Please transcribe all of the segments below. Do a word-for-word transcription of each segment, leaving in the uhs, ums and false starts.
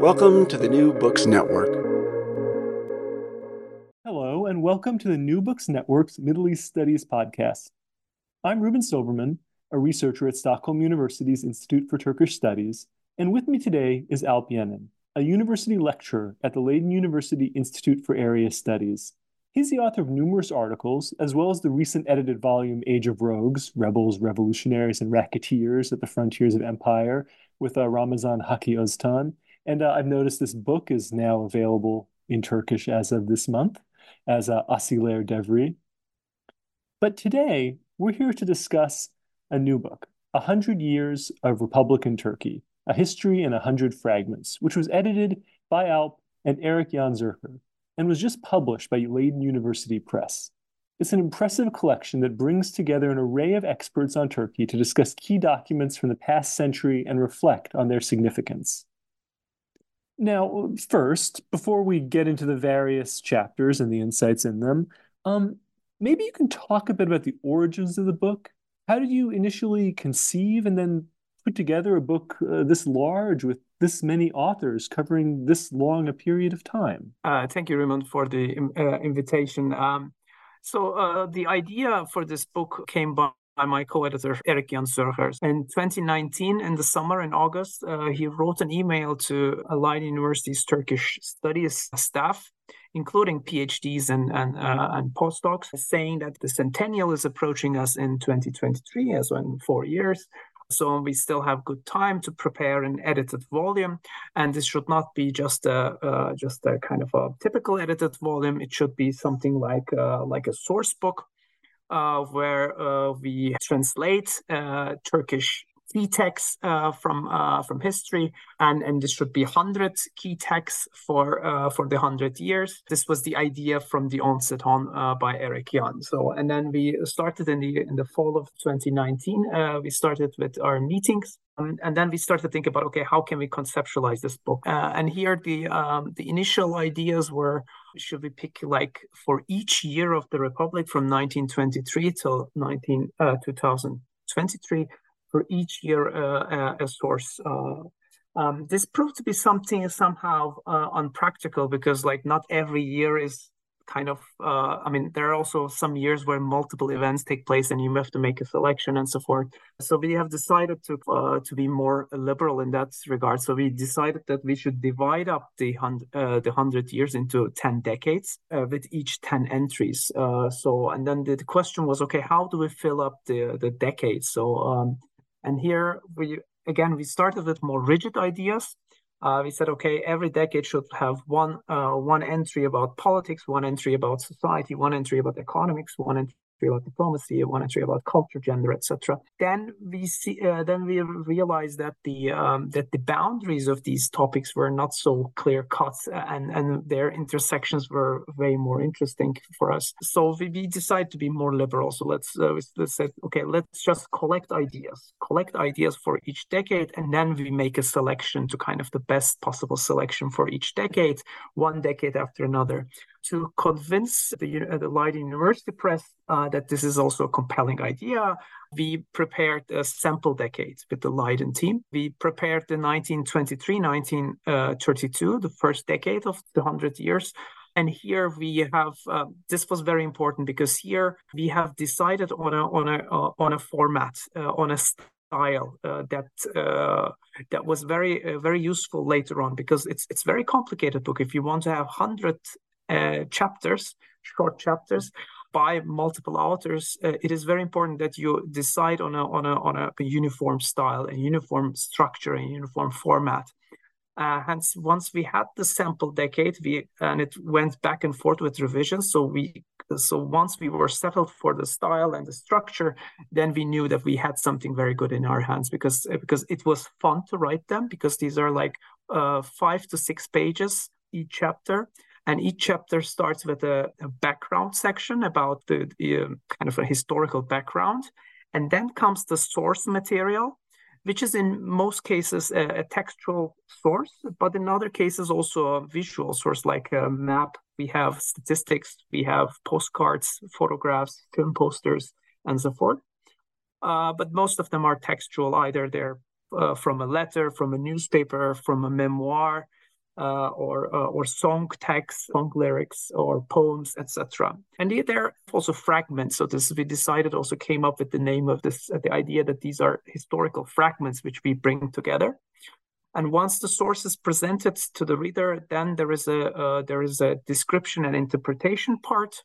Welcome to the New Books Network. Hello, and welcome to the New Books Network's Middle East Studies podcast. I'm Ruben Silberman, a researcher at Stockholm University's Institute for Turkish Studies, and with me today is Alp Yenen, a university lecturer at the Leiden University Institute for Area Studies. He's the author of numerous articles, as well as the recent edited volume Age of Rogues, Rebels, Revolutionaries, and Racketeers at the Frontiers of Empire with uh, Ramazan Haki Oztan. And uh, I've noticed this book is now available in Turkish as of this month, as uh, Asiler Devri. But today, we're here to discuss a new book, A Hundred Years of Republican Turkey, A History in a Hundred Fragments, which was edited by Alp and Eric Jan Zerker, and was just published by Leiden University Press. It's an impressive collection that brings together an array of experts on Turkey to discuss key documents from the past century and reflect on their significance. Now, first, before we get into the various chapters and the insights in them, um, maybe you can talk a bit about the origins of the book. How did you initially conceive and then put together a book uh, this large with this many authors covering this long a period of time? Uh, thank you, Raymond, for the uh, invitation. Um, so uh, the idea for this book came by my co-editor, Erik Jan Zürcher. In twenty nineteen, in the summer, in August, uh, he wrote an email to Leiden University's Turkish Studies staff, including P H Ds and, and, uh, and postdocs, saying that the centennial is approaching us in twenty twenty-three, as well in four years. So we still have good time to prepare an edited volume, and this should not be just a uh, just a kind of a typical edited volume. It should be something like uh, like a source book, Uh, where uh, we translate uh, Turkish key texts uh, from uh, from history, and, and this should be one hundred key texts for uh, for the one hundred years. This was the idea from the onset on uh, by Erik Jan. So, and then we started in the in the fall of twenty nineteen. Uh, we started with our meetings, and, and then we started thinking about, okay, how can we conceptualize this book? Uh, and here the um, the initial ideas were, should we pick like for each year of the Republic from nineteen twenty-three till nineteen uh, two thousand twenty-three, for each year uh, a source. Uh, um, this proved to be something somehow uh, unpractical, because like not every year is kind of, uh, I mean, there are also some years where multiple events take place and you have to make a selection and so forth. So we have decided to uh, to be more liberal in that regard. So we decided that we should divide up the uh, the hundred years into ten decades uh, with each ten entries. Uh, so and then the, the question was, okay, how do we fill up the the decades? So um, and here we again we started with more rigid ideas. Uh, we said, okay, every decade should have one uh, one entry about politics, one entry about society, one entry about economics, one entry about diplomacy, one entry about culture, gender, et cetera. Then we see, uh, then we realized that the um, that the boundaries of these topics were not so clear cut, and and their intersections were way more interesting for us. So we, we decided to be more liberal. So let's uh, let's say, okay, let's just collect ideas, collect ideas for each decade, and then we make a selection to kind of the best possible selection for each decade, one decade after another. to convince the, uh, the Leiden University Press uh, that this is also a compelling idea. We prepared a sample decade with the Leiden team. We prepared the nineteen twenty-three to nineteen thirty-two, the first decade of the hundred years. And here we have, uh, this was very important because here we have decided on a on a uh, on a format, uh, on a style uh, that uh, that was very uh, very useful later on, because it's it's very complicated book. If you want to have hundred uh, chapters, short chapters by multiple authors, uh, it is very important that you decide on a on a on a uniform style and uniform structure and uniform format. Uh, hence, once we had the sample decade, we and it went back and forth with revisions. So we, so once we were settled for the style and the structure, then we knew that we had something very good in our hands, because because it was fun to write them, because these are like uh, five to six pages each chapter, and each chapter starts with a, a background section about the, the uh, kind of a historical background, and then comes the source material, which is in most cases a, a textual source, but in other cases also a visual source, like a map. We have statistics, we have postcards, photographs, film posters, and so forth. Uh, but most of them are textual. Either they're uh, from a letter, from a newspaper, from a memoir, uh, or uh, or song texts, song lyrics, or poems, et cetera. And there are also fragments. So this we decided also came up with the name of this, uh, the idea that these are historical fragments which we bring together. And once the source is presented to the reader, then there is a uh, there is a description and interpretation part,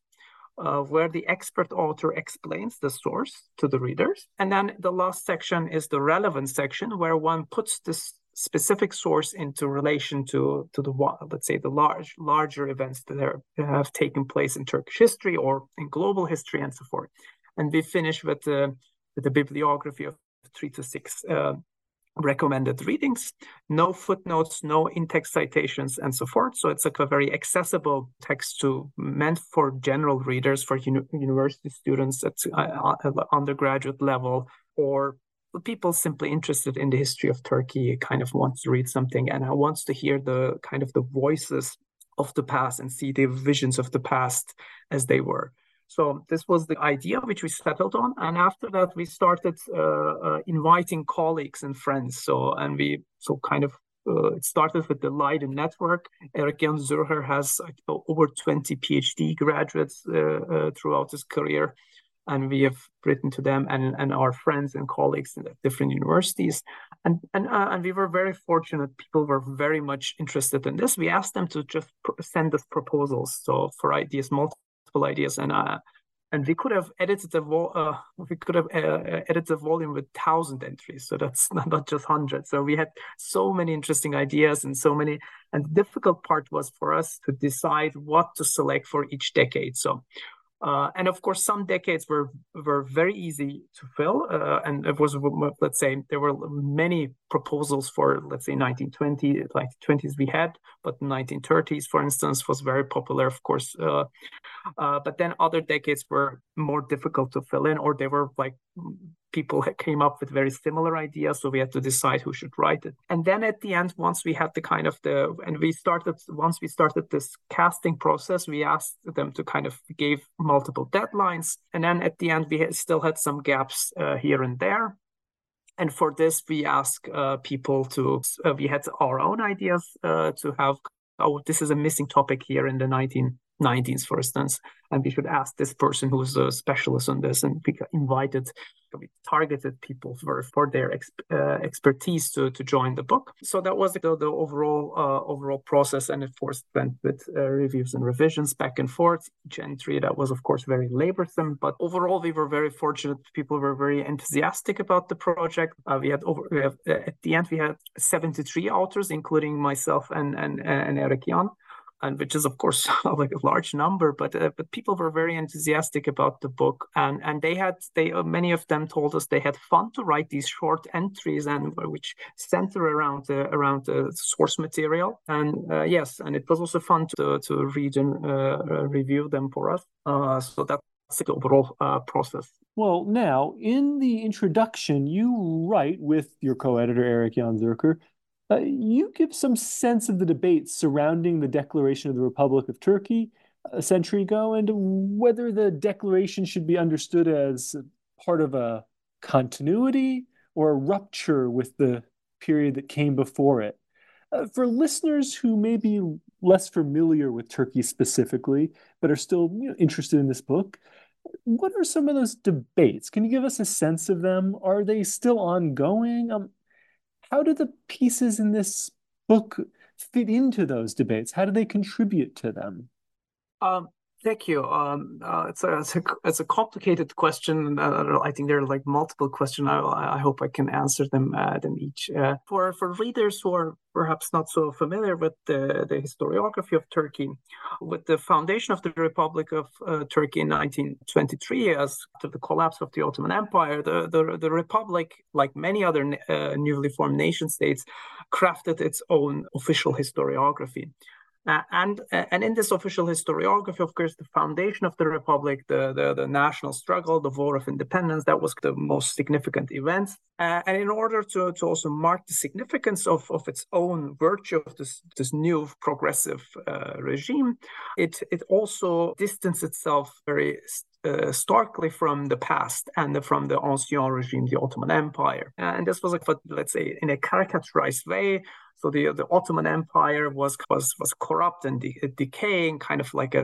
uh, where the expert author explains the source to the readers. And then the last section is the relevant section, where one puts this specific source into relation to to the let's say the large larger events that are, have taken place in Turkish history or in global history and so forth. And we finish with the with the bibliography of three to six uh, recommended readings, no footnotes, no in-text citations, and so forth. So it's like a very accessible text to meant for general readers, for uni- university students at uh, undergraduate level, or people simply interested in the history of Turkey, kind of wants to read something and wants to hear the kind of the voices of the past and see the visions of the past as they were. So this was the idea which we settled on. And after that, we started uh, uh, inviting colleagues and friends. So and we so kind of uh, it started with the Leiden Network. Erik-Jan Zürcher has uh, over twenty PhD graduates uh, uh, throughout his career. And we have written to them and, and our friends and colleagues at different universities. And and, uh, and we were very fortunate. People were very much interested in this. We asked them to just pr- send us proposals, so for ideas, multiple ideas. And uh, and we could have edited a vol- uh, we could have uh, edited a volume with one thousand entries. So that's not, not just one hundred. So we had so many interesting ideas and so many. And the difficult part was for us to decide what to select for each decade. So. Uh, and of course, some decades were were very easy to fill, uh, and it was, let's say, there were many proposals for, let's say, nineteen twenty, like twenties we had, but nineteen thirties, for instance, was very popular, of course. Uh, uh, but then other decades were more difficult to fill in, or they were like people came up with very similar ideas, so we had to decide who should write it. And then at the end, once we had the kind of the, and we started, once we started this casting process, we asked them to kind of give multiple deadlines. And then at the end, we had, still had some gaps uh, here and there. And for this, we asked uh, people to, uh, we had our own ideas uh, to have, oh, this is a missing topic here in the nineteen nineties, for instance, and we should ask this person who's a specialist on this, and we invited, we targeted people for, for their ex, uh, expertise to, to join the book. So that was the, the overall uh, overall process, and it forced went with uh, reviews and revisions back and forth. Each entry that was, of course, very laborsome, but overall we were very fortunate. People were very enthusiastic about the project. Uh, we had over we have, uh, at the end we had seventy-three authors, including myself and and and Erik-Jan. And which is, of course, like a large number, but uh, but people were very enthusiastic about the book, and and they had they uh, many of them told us they had fun to write these short entries and which center around the around the source material, and uh, yes, and it was also fun to to read and uh, review them for us. Uh, so that's the overall uh, process. Well, now in the introduction, you write with your co-editor Erik-Jan Zürcher. Uh, you give some sense of the debate surrounding the Declaration of the Republic of Turkey a century ago, and whether the declaration should be understood as part of a continuity or a rupture with the period that came before it. Uh, for listeners who may be less familiar with Turkey specifically, but are still, you know, interested in this book, what are some of those debates? Can you give us a sense of them? Are they still ongoing? Um, how do the pieces in this book fit into those debates? How do they contribute to them? Um, thank you. Um, uh, it's, a, it's, a, it's a complicated question. Uh, I think there are like multiple questions. I, I hope I can answer them uh, them each. Uh, for for readers who are perhaps not so familiar with the, the historiography of Turkey, with the foundation of the Republic of uh, Turkey in nineteen twenty-three, as after the collapse of the Ottoman Empire, the, the, the Republic, like many other uh, newly formed nation states, crafted its own official historiography. Uh, and and in this official historiography, of course, the foundation of the Republic, the, the, the national struggle, the war of independence, that was the most significant event. Uh, and in order to, to also mark the significance of, of its own virtue of this, this new progressive uh, regime, it, it also distanced itself very Uh, starkly from the past and from the ancien regime, the Ottoman Empire. And this was, like, let's say, in a caricaturized way. So the the Ottoman Empire was was was corrupt and de- decaying, kind of like a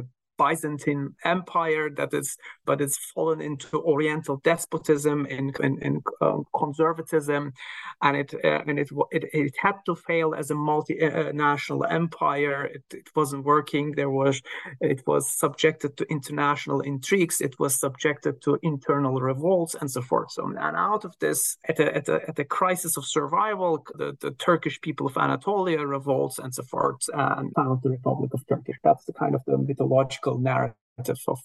Byzantine Empire that is, but it's fallen into Oriental despotism and in, in, in, um, conservatism, and it uh, and it, it it had to fail as a multinational empire. It, it wasn't working. There was it was subjected to international intrigues. It was subjected to internal revolts and so forth. So, and out of this, at a, at a, at the crisis of survival, the, the Turkish people of Anatolia revolts and so forth, and out the Republic of Turkey. That's the kind of the mythological narrative of,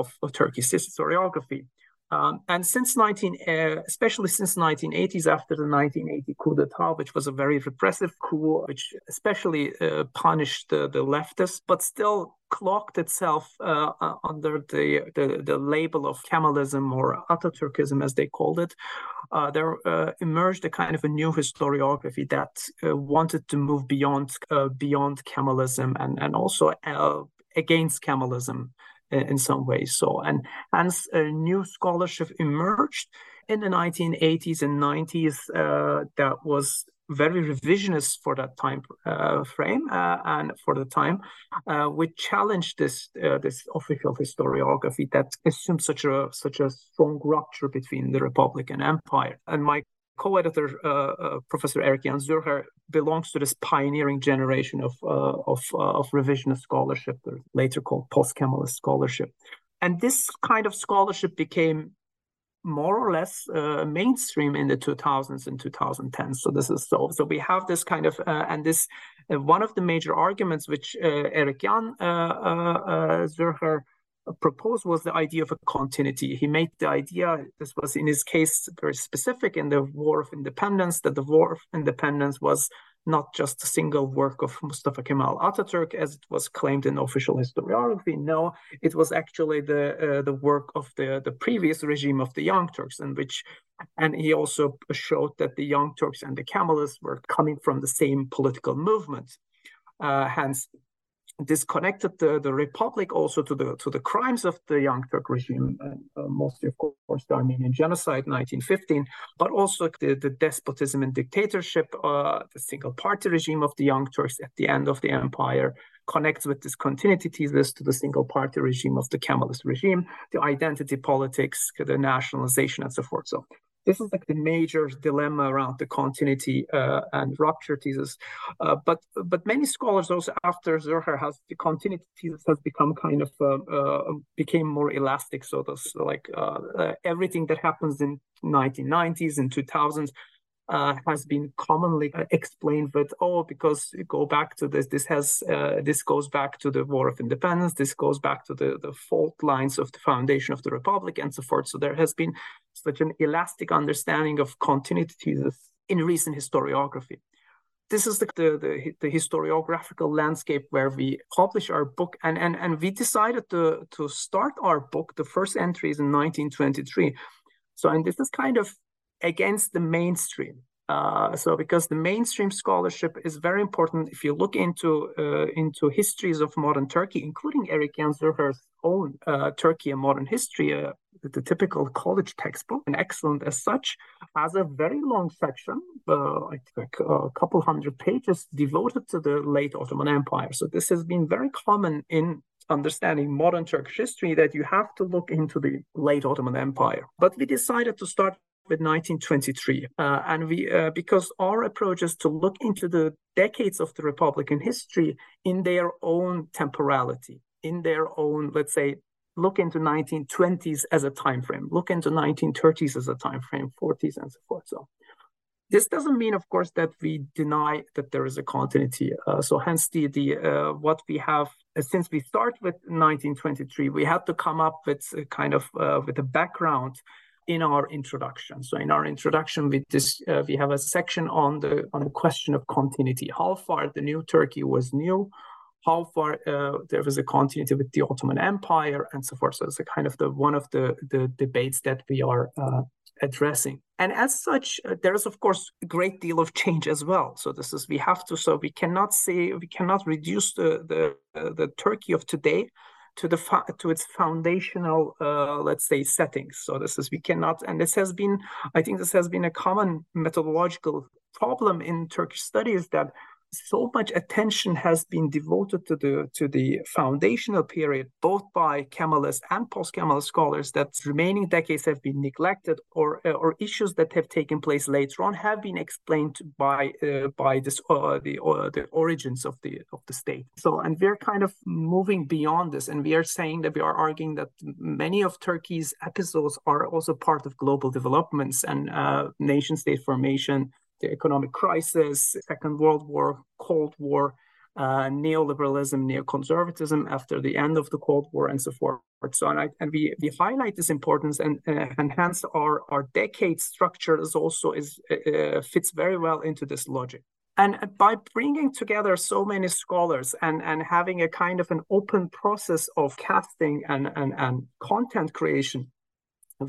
of, of Turkey's historiography. Um, and since nineteen, uh, especially since nineteen eighties, after the nineteen eighty coup d'etat, which was a very repressive coup, which especially uh, punished the, the leftists, but still clocked itself uh, uh, under the, the, the label of Kemalism or Ataturkism, as they called it, uh, there uh, emerged a kind of a new historiography that uh, wanted to move beyond uh, beyond Kemalism and, and also uh, against Kemalism in some ways. So, and hence a new scholarship emerged in the nineteen eighties and nineties uh, that was very revisionist for that time uh, frame uh, and for the time, uh, which challenged this uh, this official historiography that assumed such a such a strong rupture between the Republic and Empire. And my co-editor, uh, uh, Professor Erik-Jan Zürcher, belongs to this pioneering generation of uh, of, uh, of revisionist scholarship, later called post-Kemalist scholarship. And this kind of scholarship became more or less uh, mainstream in the two thousands and two thousand tens. So this is so. So we have this kind of, uh, and this, uh, one of the major arguments which uh, Erik-Jan uh, uh, Zürcher proposed was the idea of a continuity. He made the idea, this was in his case very specific in the War of Independence, that the War of Independence was not just a single work of Mustafa Kemal Atatürk, as it was claimed in official historiography. No, it was actually the uh, the work of the, the previous regime of the Young Turks, in which, and he also showed that the Young Turks and the Kemalists were coming from the same political movement. Uh, hence, this connected the, the Republic also to the to the crimes of the Young Turk regime, and, uh, mostly, of course, the Armenian Genocide, nineteen fifteen, but also the, the despotism and dictatorship, uh, the single-party regime of the Young Turks at the end of the empire, connects with this continuity thesis to the single-party regime of the Kemalist regime, the identity politics, the nationalization, and so forth. So this is like the major dilemma around the continuity uh, and rupture thesis. Uh, but but many scholars also, after Zürcher, has the continuity thesis has become kind of uh, uh, became more elastic. So that's like uh, uh, everything that happens in nineteen nineties and two thousands uh, has been commonly explained with, oh, because you go back to this. This has uh, this goes back to the War of Independence. This goes back to the the fault lines of the foundation of the Republic and so forth. So there has been such an elastic understanding of continuity in recent historiography. This is the, the, the historiographical landscape where we publish our book, and, and, and we decided to, to start our book. The first entry is in nineteen twenty-three. So, and this is kind of against the mainstream. Uh, so because the mainstream scholarship is very important, if you look into uh, into histories of modern Turkey, including Erik-Jan Zürcher's own uh, Turkey and Modern History, uh, the typical college textbook, and excellent as such, has a very long section, uh, I think a couple hundred pages, devoted to the late Ottoman Empire. So this has been very common in understanding modern Turkish history, that you have to look into the late Ottoman Empire. But we decided to start with nineteen twenty-three, uh, and we uh, because our approach is to look into the decades of the Republican history in their own temporality, in their own, let's say, look into nineteen twenties as a time frame, look into nineteen thirties as a time frame, forties and so forth. So this doesn't mean, of course, that we deny that there is a continuity. Uh, so hence the the uh, what we have. Since we start with nineteen twenty-three, we had to come up with a kind of uh, with a background in our introduction. So in our introduction, with this, uh, we have a section on the on the question of continuity: how far the new Turkey was new, how far uh, there was a continuity with the Ottoman Empire, and so forth. So it's a kind of the one of the the debates that we are uh, addressing. And as such, uh, there is, of course, a great deal of change as well. So this is, we have to, so we cannot say, we cannot reduce the the, uh, the Turkey of today to the fa- to its foundational, uh, let's say, settings. So this is, we cannot, and this has been, I think this has been a common methodological problem in Turkish studies, that so much attention has been devoted to the to the foundational period, both by Kemalist and post-Kemalist scholars, that remaining decades have been neglected, or or issues that have taken place later on have been explained by uh, by this uh, the uh, the origins of the of the state. So, and we're kind of moving beyond this, and we are saying that we are arguing that many of Turkey's episodes are also part of global developments and uh, nation-state formation, the economic crisis, Second World War, Cold War, uh, neoliberalism, neoconservatism after the end of the Cold War, and so forth. So, and, I, and we, we highlight this importance, and, uh, and hence our, our decade structure is also is uh, fits very well into this logic. And by bringing together so many scholars and, and having a kind of an open process of casting and, and, and content creation,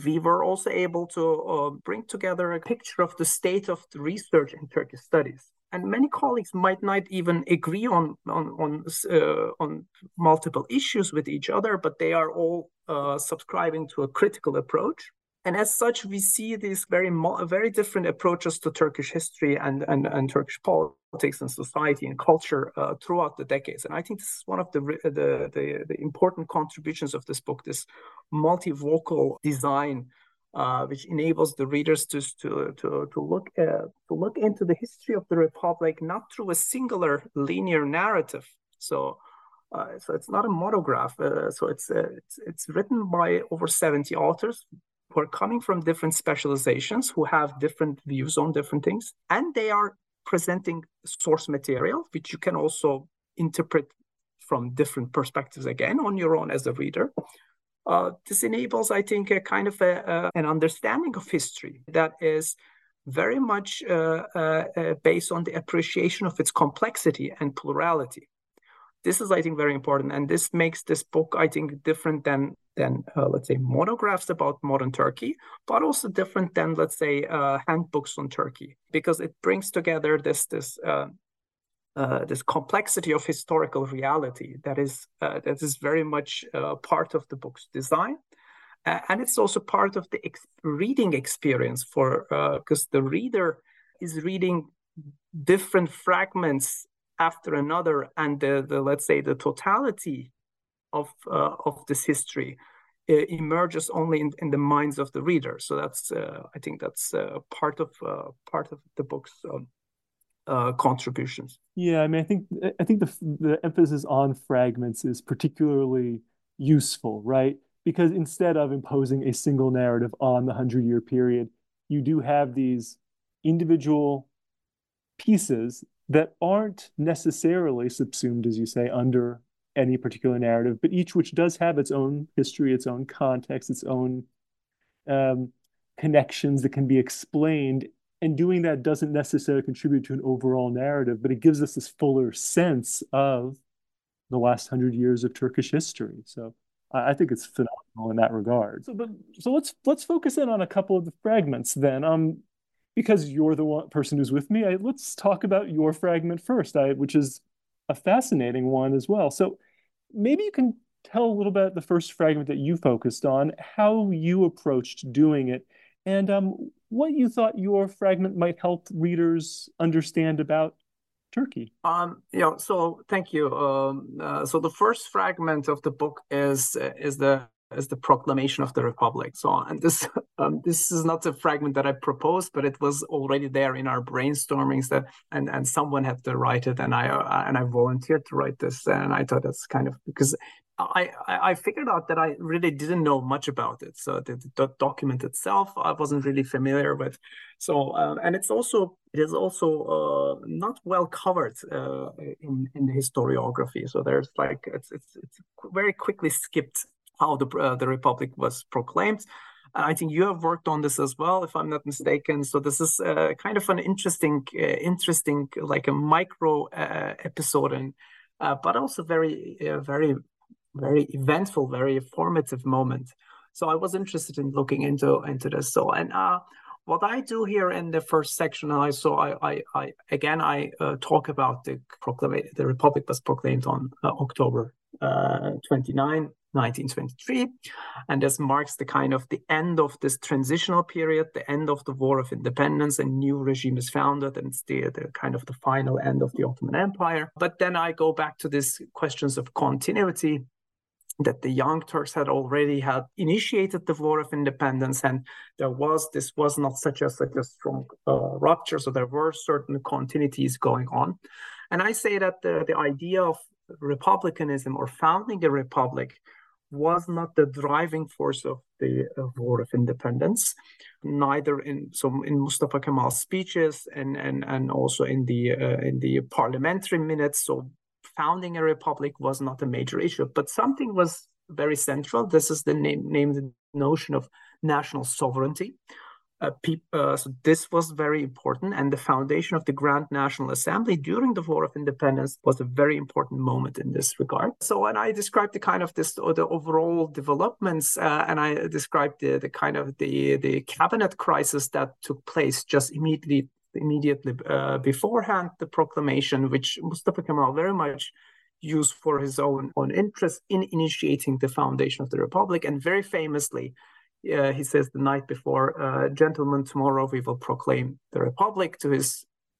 we were also able to uh, bring together a picture of the state of the research in Turkish studies. And many colleagues might not even agree on on on, uh, on multiple issues with each other, but they are all uh, subscribing to a critical approach. And as such, we see these very very different approaches to Turkish history and, and, and Turkish politics and society and culture uh, throughout the decades. And I think this is one of the, the, the, the important contributions of this book, this multivocal design, uh, which enables the readers to to to, to look uh, to look into the history of the Republic, not through a singular linear narrative. So. Uh, so it's not a monograph. Uh, so it's, uh, it's it's written by over seventy authors, who are coming from different specializations, who have different views on different things, and they are presenting source material, which you can also interpret from different perspectives again on your own as a reader. Uh, this enables, I think, a kind of a, a, an understanding of history that is very much uh, uh, based on the appreciation of its complexity and plurality. This is, I think, very important, and this makes this book, I think, different than than uh, let's say monographs about modern Turkey, but also different than, let's say, uh, handbooks on Turkey, because it brings together this this uh, uh, this complexity of historical reality that is uh, that is very much uh, part of the book's design, uh, and it's also part of the ex- reading experience for because uh, the reader is reading different fragments after another, and the, the let's say the totality of uh, of this history uh, emerges only in, in the minds of the reader. So that's uh, I think that's uh, part of uh, part of the book's um, uh, contributions. Yeah, I mean, I think I think the the emphasis on fragments is particularly useful, right? Because instead of imposing a single narrative on the hundred-year period, you do have these individual pieces that aren't necessarily subsumed, as you say, under any particular narrative, but each which does have its own history, its own context, its own um, connections that can be explained. And doing that doesn't necessarily contribute to an overall narrative, but it gives us this fuller sense of the last hundred years of Turkish history. So I think it's phenomenal in that regard. So, but, so let's let's focus in on a couple of the fragments then. Um, because you're the one person who's with me, I, let's talk about your fragment first, I, which is a fascinating one as well. So maybe you can tell a little bit about the first fragment that you focused on, how you approached doing it, and um, what you thought your fragment might help readers understand about Turkey. Um, you know, so thank you. Um, uh, so the first fragment of the book is is the is the proclamation of the Republic. So, and this um, this is not a fragment that I proposed, but it was already there in our brainstormings, that and, and someone had to write it, and I uh, and I volunteered to write this, and I thought that's kind of because. I, I figured out that I really didn't know much about it. So the, the document itself, I wasn't really familiar with. So uh, and it's also it is also uh, not well covered uh, in in the historiography. So there's like it's it's, it's very quickly skipped how the uh, the Republic was proclaimed. And I think you have worked on this as well, if I'm not mistaken. So this is uh, kind of an interesting uh, interesting like a micro uh, episode, and uh, but also very uh, very. very eventful, very formative moment. So I was interested in looking into into this. So and uh, what I do here in the first section, and I so I I, I again I uh, talk about the proclamation. The Republic was proclaimed on uh, October uh, twenty-ninth, nineteen twenty-three, and this marks the kind of the end of this transitional period, the end of the War of Independence, and new regime is founded, and it's the, the kind of the final end of the Ottoman Empire. But then I go back to these questions of continuity, that the Young Turks had already had initiated the War of Independence, and there was this was not such a such a strong uh, rupture, so there were certain continuities going on. And I say that the, the idea of republicanism or founding a republic was not the driving force of the uh, War of Independence, neither in so in Mustafa Kemal's speeches and and and also in the uh, in the parliamentary minutes. So founding a republic was not a major issue, but something was very central. This is the name, named the notion of national sovereignty. Uh, peop, uh, so this was very important, and the foundation of the Grand National Assembly during the War of Independence was a very important moment in this regard. So, and I described the kind of this the overall developments, uh, and I described the the kind of the the cabinet crisis that took place just immediately. immediately uh, beforehand the proclamation, which Mustafa Kemal very much used for his own, own interest in initiating the foundation of the Republic. And very famously, uh, he says the night before, uh, gentlemen, tomorrow we will proclaim the Republic, to his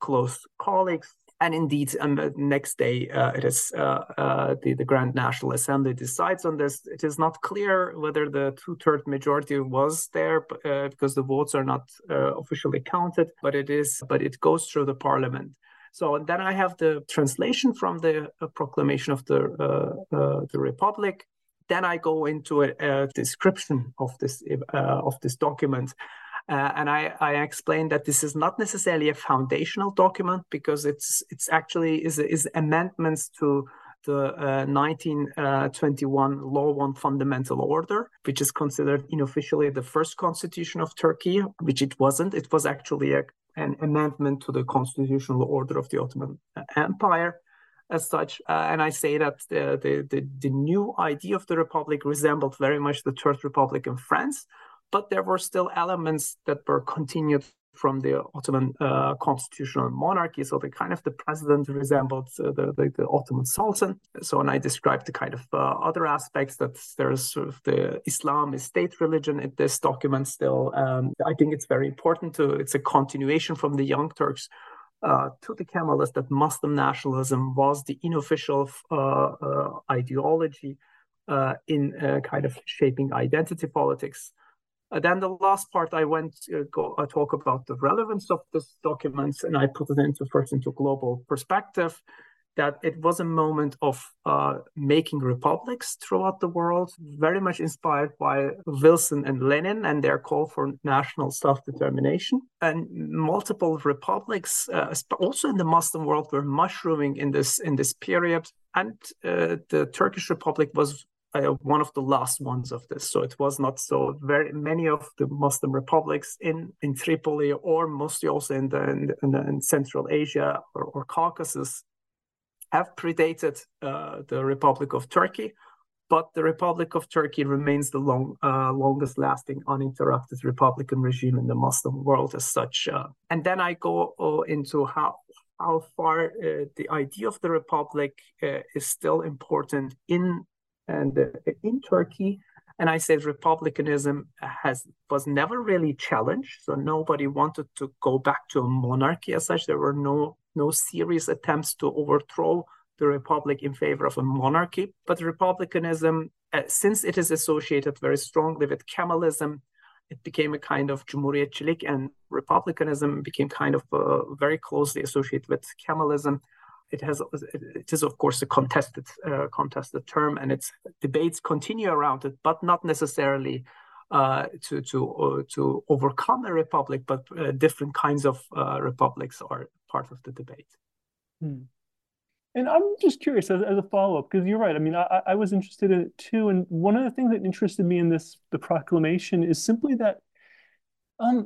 close colleagues. And indeed, um, the next day, uh, it is uh, uh, the, the Grand National Assembly decides on this. It is not clear whether the two-thirds majority was there uh, because the votes are not uh, officially counted, but it is. But it goes through the parliament. So and then I have the translation from the uh, proclamation of the uh, uh, the Republic. Then I go into a, a description of this uh, of this document. Uh, and I, I explained that this is not necessarily a foundational document, because it's it's actually is is amendments to the uh, nineteen twenty-one Law on Fundamental Order, which is considered unofficially the first constitution of Turkey, which it wasn't. It was actually a, an amendment to the constitutional order of the Ottoman Empire as such. Uh, and I say that the, the, the, the new idea of the Republic resembled very much the Third Republic in France, but there were still elements that were continued from the Ottoman uh, constitutional monarchy. So the kind of the president resembled uh, the, the, the Ottoman Sultan. So, and I described the kind of uh, other aspects, that there's sort of the Islam is state religion in this document still. Um, I think it's very important to, it's a continuation from the Young Turks uh, to the Kemalists, that Muslim nationalism was the unofficial uh, uh, ideology uh, in uh, kind of shaping identity politics. Uh, then the last part, I went uh, go uh, talk about the relevance of this document, and I put it into first into global perspective, that it was a moment of uh, making republics throughout the world, very much inspired by Wilson and Lenin and their call for national self-determination. And multiple republics, uh, also in the Muslim world, were mushrooming in this in this period, and uh, the Turkish Republic was Uh, one of the last ones of this. So it was not so very many of the Muslim republics in, in Tripoli, or mostly also in the in, in, in Central Asia or, or Caucasus, have predated uh, the Republic of Turkey, but the Republic of Turkey remains the long, uh, longest lasting uninterrupted Republican regime in the Muslim world as such. Uh, and then I go uh, into how how far uh, the idea of the Republic uh, is still important in and uh, in Turkey. And I said republicanism has was never really challenged. So nobody wanted to go back to a monarchy as such. There were no, no serious attempts to overthrow the republic in favor of a monarchy. But republicanism, uh, since it is associated very strongly with Kemalism, it became a kind of cumhuriyetçilik, and republicanism became kind of uh, very closely associated with Kemalism. It has, it is of course a contested, uh, contested term, and its debates continue around it, but not necessarily uh, to to uh, to overcome a republic. But uh, different kinds of uh, republics are part of the debate. Hmm. And I'm just curious as, as a follow up, because you're right. I mean, I, I was interested in it too, and one of the things that interested me in this the proclamation is simply that. Um,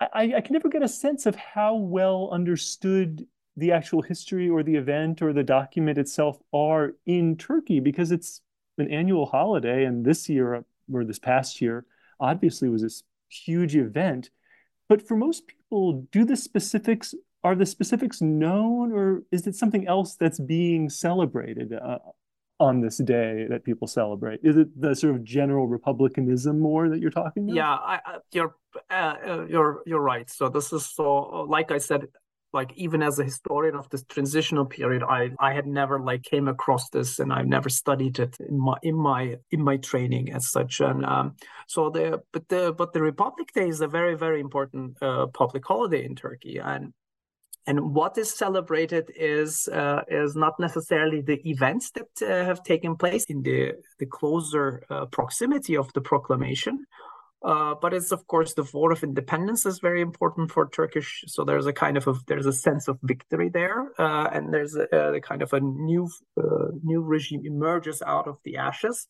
I, I can never get a sense of how well understood the actual history or the event or the document itself are in Turkey, because it's an annual holiday. And this year, or this past year, obviously was this huge event. But for most people, do the specifics, are the specifics known, or is it something else that's being celebrated uh, on this day that people celebrate? Is it the sort of general republicanism more that you're talking about? Yeah, I, I, you're, uh, you're, you're right. So this is so, like I said, like even as a historian of this transitional period, I, I had never like came across this, and I've never studied it in my in my in my training as such. And um, so the but the but the Republic Day is a very very important uh, public holiday in Turkey, and and what is celebrated is uh, is not necessarily the events that uh, have taken place in the the closer uh, proximity of the proclamation. Uh, but it's, of course, the War of Independence is very important for Turkish. So there's a kind of a, there's a sense of victory there, uh, and there's a, a kind of a new uh, new regime emerges out of the ashes.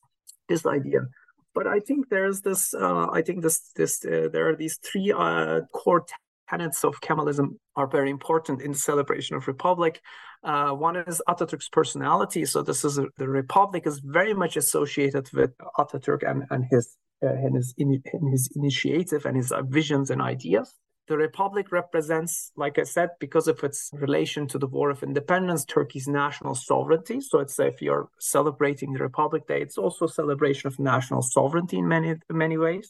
This idea, but I think there's this. Uh, I think this this uh, there are these three uh, core tenets of Kemalism are very important in the celebration of Republic. Uh, one is Atatürk's personality. So this is a, the Republic is very much associated with Atatürk and and his. Uh, and his, in, and his initiative and his uh, visions and ideas. The Republic represents, like I said, because of its relation to the War of Independence, Turkey's national sovereignty. So it's uh, if you're celebrating the Republic Day, it's also a celebration of national sovereignty in many many ways.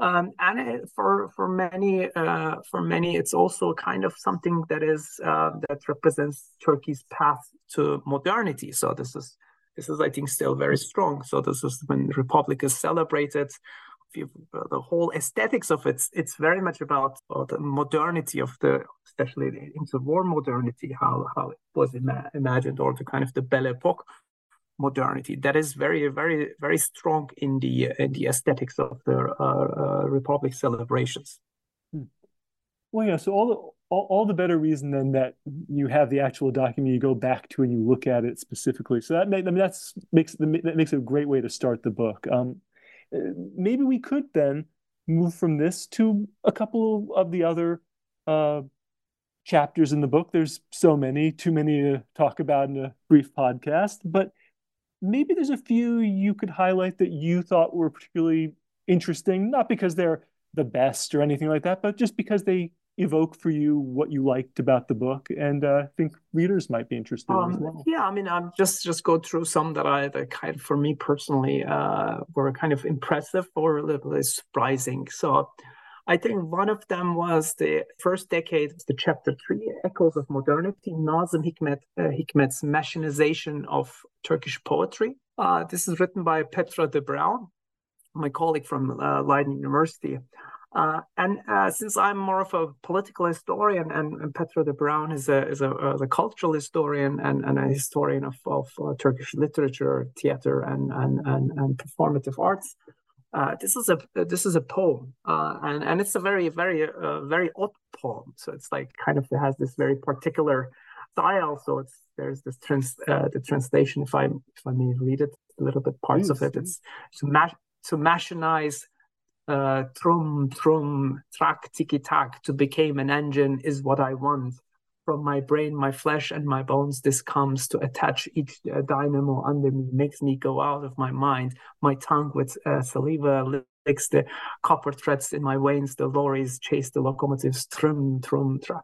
Um, and it, for for many uh, for many, it's also kind of something that is uh, that represents Turkey's path to modernity. So this is. This is, I think, still very strong. So this is when the Republic is celebrated. The whole aesthetics of it, it's very much about the modernity of the, especially the interwar modernity, how, how it was ima- imagined, or the kind of the Belle Epoque modernity. That is very, very, very strong in the in the aesthetics of the uh, uh, Republic celebrations. Hmm. Well, yeah, so all the... All, all the better reason then that you have the actual document you go back to and you look at it specifically. So that I mean, that's makes that makes it a great way to start the book. Um, maybe we could then move from this to a couple of the other uh, chapters in the book. There's so many, too many to talk about in a brief podcast, but maybe there's a few you could highlight that you thought were particularly interesting, not because they're the best or anything like that, but just because they evoke for you what you liked about the book, and I uh, think readers might be interested um, as well. Yeah, I mean, I'm just just go through some that I that kind of, for me personally uh, were kind of impressive or a little bit surprising. So, I think one of them was the first decade, the chapter three, Echoes of Modernity, Nazim Hikmet, uh, Hikmet's machinization of Turkish poetry. Uh, this is written by Petra de Brown, my colleague from uh, Leiden University. Uh, and uh, since I'm more of a political historian, and, and Petra de Brown is a is a, uh, a cultural historian and, and a historian of, of uh, Turkish literature, theater, and and and, and performative arts, uh, this is a this is a poem, uh, and and it's a very very uh, very odd poem. So it's like kind of it has this very particular style. So it's there's this trans uh, the translation. If I if I may read it a little bit, parts mm-hmm. of it. It's to mash to machinize. Uh, trum, trum, track, tiki-tack, to become an engine is what I want. from my brain, my flesh, and my bones this comes to attach each uh, dynamo under me, makes me go out of my mind. My tongue with uh, saliva licks the copper threads in my veins, the lorries chase the locomotives, trum, trum, tra.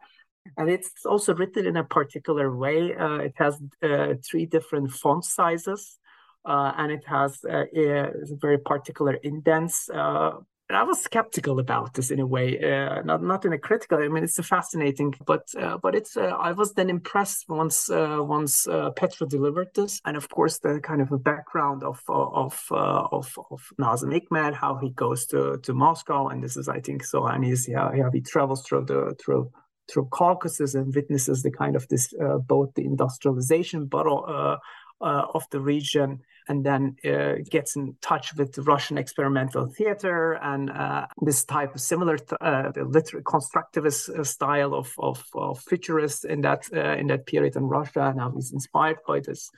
And it's also written in a particular way. Uh, it has uh, three different font sizes, uh, and it has uh, a very particular indents. Uh, And I was skeptical about this in a way, uh, not not in a critical. I mean, it's fascinating, but uh, but it's. Uh, I was then impressed once uh, once uh, Petra delivered this, and of course the kind of a background of of uh, of, of Nazim Hikmet, how he goes to, to Moscow, and this is, I think, so uneasy how he travels through the through through Caucasus and witnesses the kind of this uh, both the industrialization, but uh, uh, of the region. And then uh, gets in touch with the Russian experimental theater and uh, this type of similar th- uh, the literary constructivist style of of, of futurists in that uh, in that period in Russia. And now he's inspired by this.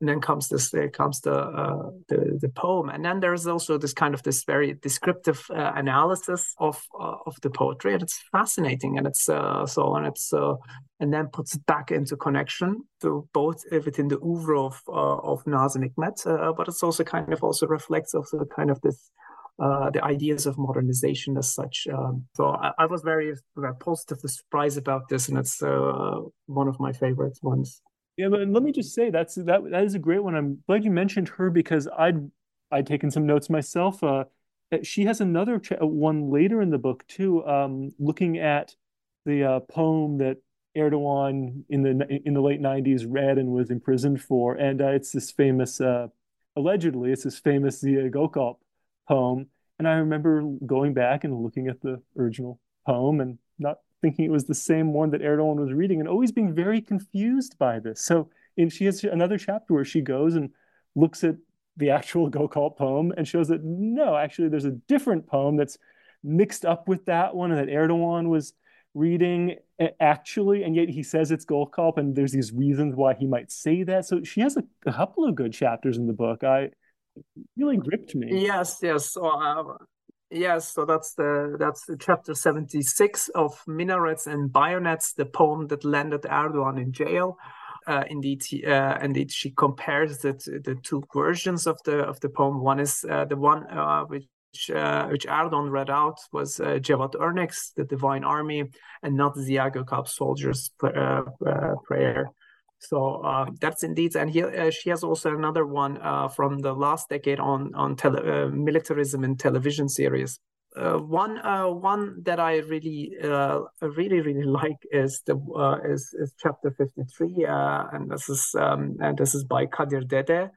And then comes this uh, comes the, uh, the the poem. And then there is also this kind of this very descriptive uh, analysis of uh, of the poetry, and it's fascinating. And it's uh, so and it's uh, and then puts it back into connection to both within the oeuvre of uh, of Nazim Hikmet, uh, but it's also kind of also reflects also the kind of this. Uh, the ideas of modernization as such. Um, so I, I was very, very positively surprised about this, and it's uh, one of my favorite ones. Yeah, but let me just say that's that that is a great one. I'm glad you mentioned her because I'd I'd taken some notes myself. Uh, she has another ch- one later in the book too, um, looking at the uh, poem that Erdogan in the in the late nineties read and was imprisoned for, and uh, it's this famous uh, allegedly it's this famous Ziya Gökalp poem. And I remember going back and looking at the original poem and not thinking it was the same one that Erdogan was reading and always being very confused by this. So and she has another chapter where she goes and looks at the actual Gökalp poem and shows that, no, actually there's a different poem that's mixed up with that one and that Erdogan was reading actually, and yet he says it's Gökalp and there's these reasons why he might say that. So she has a, a couple of good chapters in the book. I it really gripped me. Yes, yes. So, uh... Yes, so that's the that's the chapter seventy-six of Minarets and Bayonets, the poem that landed Erdogan in jail. Uh, indeed, he, uh, indeed, she compares the the two versions of the of the poem. One is uh, the one uh, which uh, which Erdogan read out was uh, Cevat Örnek's "The Divine Army" and not Ziya Gökalp's "Soldiers' uh, uh, Prayer." So uh, that's indeed, and he, uh, she has also another one uh, from the last decade on on tele- uh, militarism in television series. Uh, one uh, one that I really uh, really really like is the uh, is, is chapter fifty-three, uh, and this is um, and this is by Kadir Dede.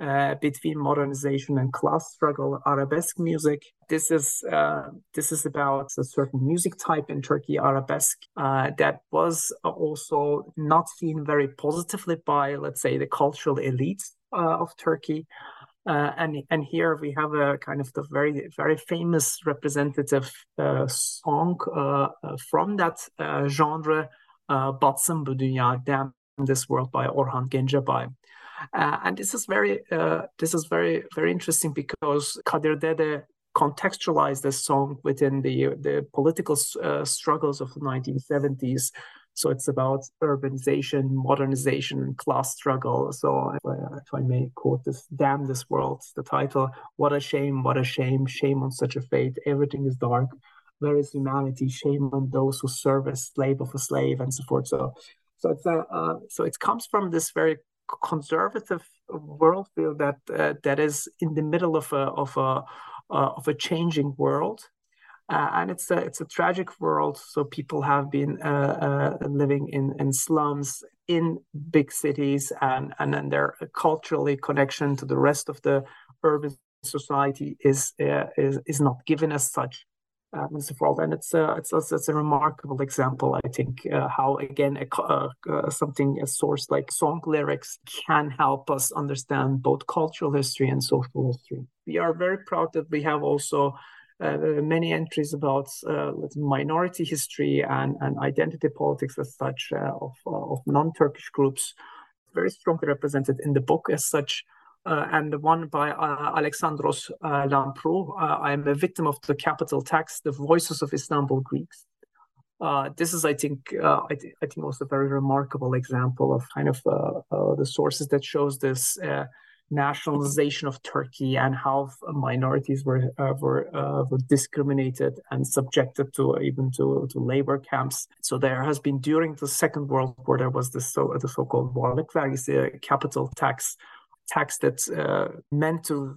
Uh, between modernization and class struggle, arabesque music. This is uh, this is about a certain music type in Turkey, arabesque, uh, that was also not seen very positively by, let's say, the cultural elites uh, of Turkey. Uh, and and here we have a kind of the very very famous representative uh, song uh, from that uh, genre, uh, "Batsın Bu Dünya," Damn This World by Orhan Gencebay. Uh, and this is very, uh, this is very, very interesting because Kadir Dede contextualized this song within the the political uh, struggles of the nineteen seventies. So it's about urbanization, modernization, class struggle. So if I, if I may quote this, "Damn this world," the title. "What a shame! What a shame! Shame on such a fate! Everything is dark. Where is humanity? Shame on those who serve as slave of a slave," and so forth. So, so it's uh, uh, so it comes from this very conservative worldview that uh, that is in the middle of a of a uh, of a changing world, uh, and it's a it's a tragic world. So people have been uh, uh, living in, in slums in big cities, and and then their culturally connection to the rest of the urban society is uh, is is not given as such. Uh, and it's a, it's, a, it's a remarkable example, I think, uh, how, again, a, uh, uh, something, a source like song lyrics can help us understand both cultural history and social history. We are very proud that we have also uh, many entries about uh, minority history and, and identity politics as such uh, of, of non-Turkish groups, very strongly represented in the book as such. Uh, and the one by uh, Alexandros uh, Lamprou, uh, "I am a victim of the capital tax, the voices of Istanbul Greeks." Uh, this is, I think, uh, I, th- I think also a very remarkable example of kind of uh, uh, the sources that shows this uh, nationalization of Turkey and how minorities were uh, were, uh, were discriminated and subjected to even to, to labor camps. So there has been during the Second World War there was this so the so-called varlık vergisi, a capital tax, tax that's uh, meant to.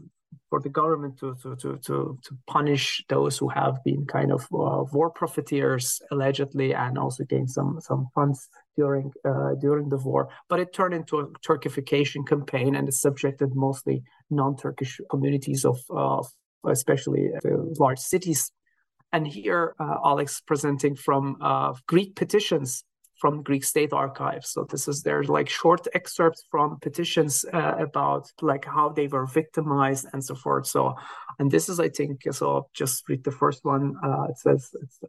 For the government to, to to to to punish those who have been kind of uh, war profiteers allegedly, and also gain some some funds during uh, during the war. But it turned into a Turkification campaign, and it subjected mostly non-Turkish communities of, uh, especially the large cities. And here, uh, Alex presenting from uh, Greek petitions from Greek state archives. So this is there's like short excerpts from petitions uh, about like how they were victimized and so forth. So, and this is, I think, so I'll just read the first one. Uh, it says, it's,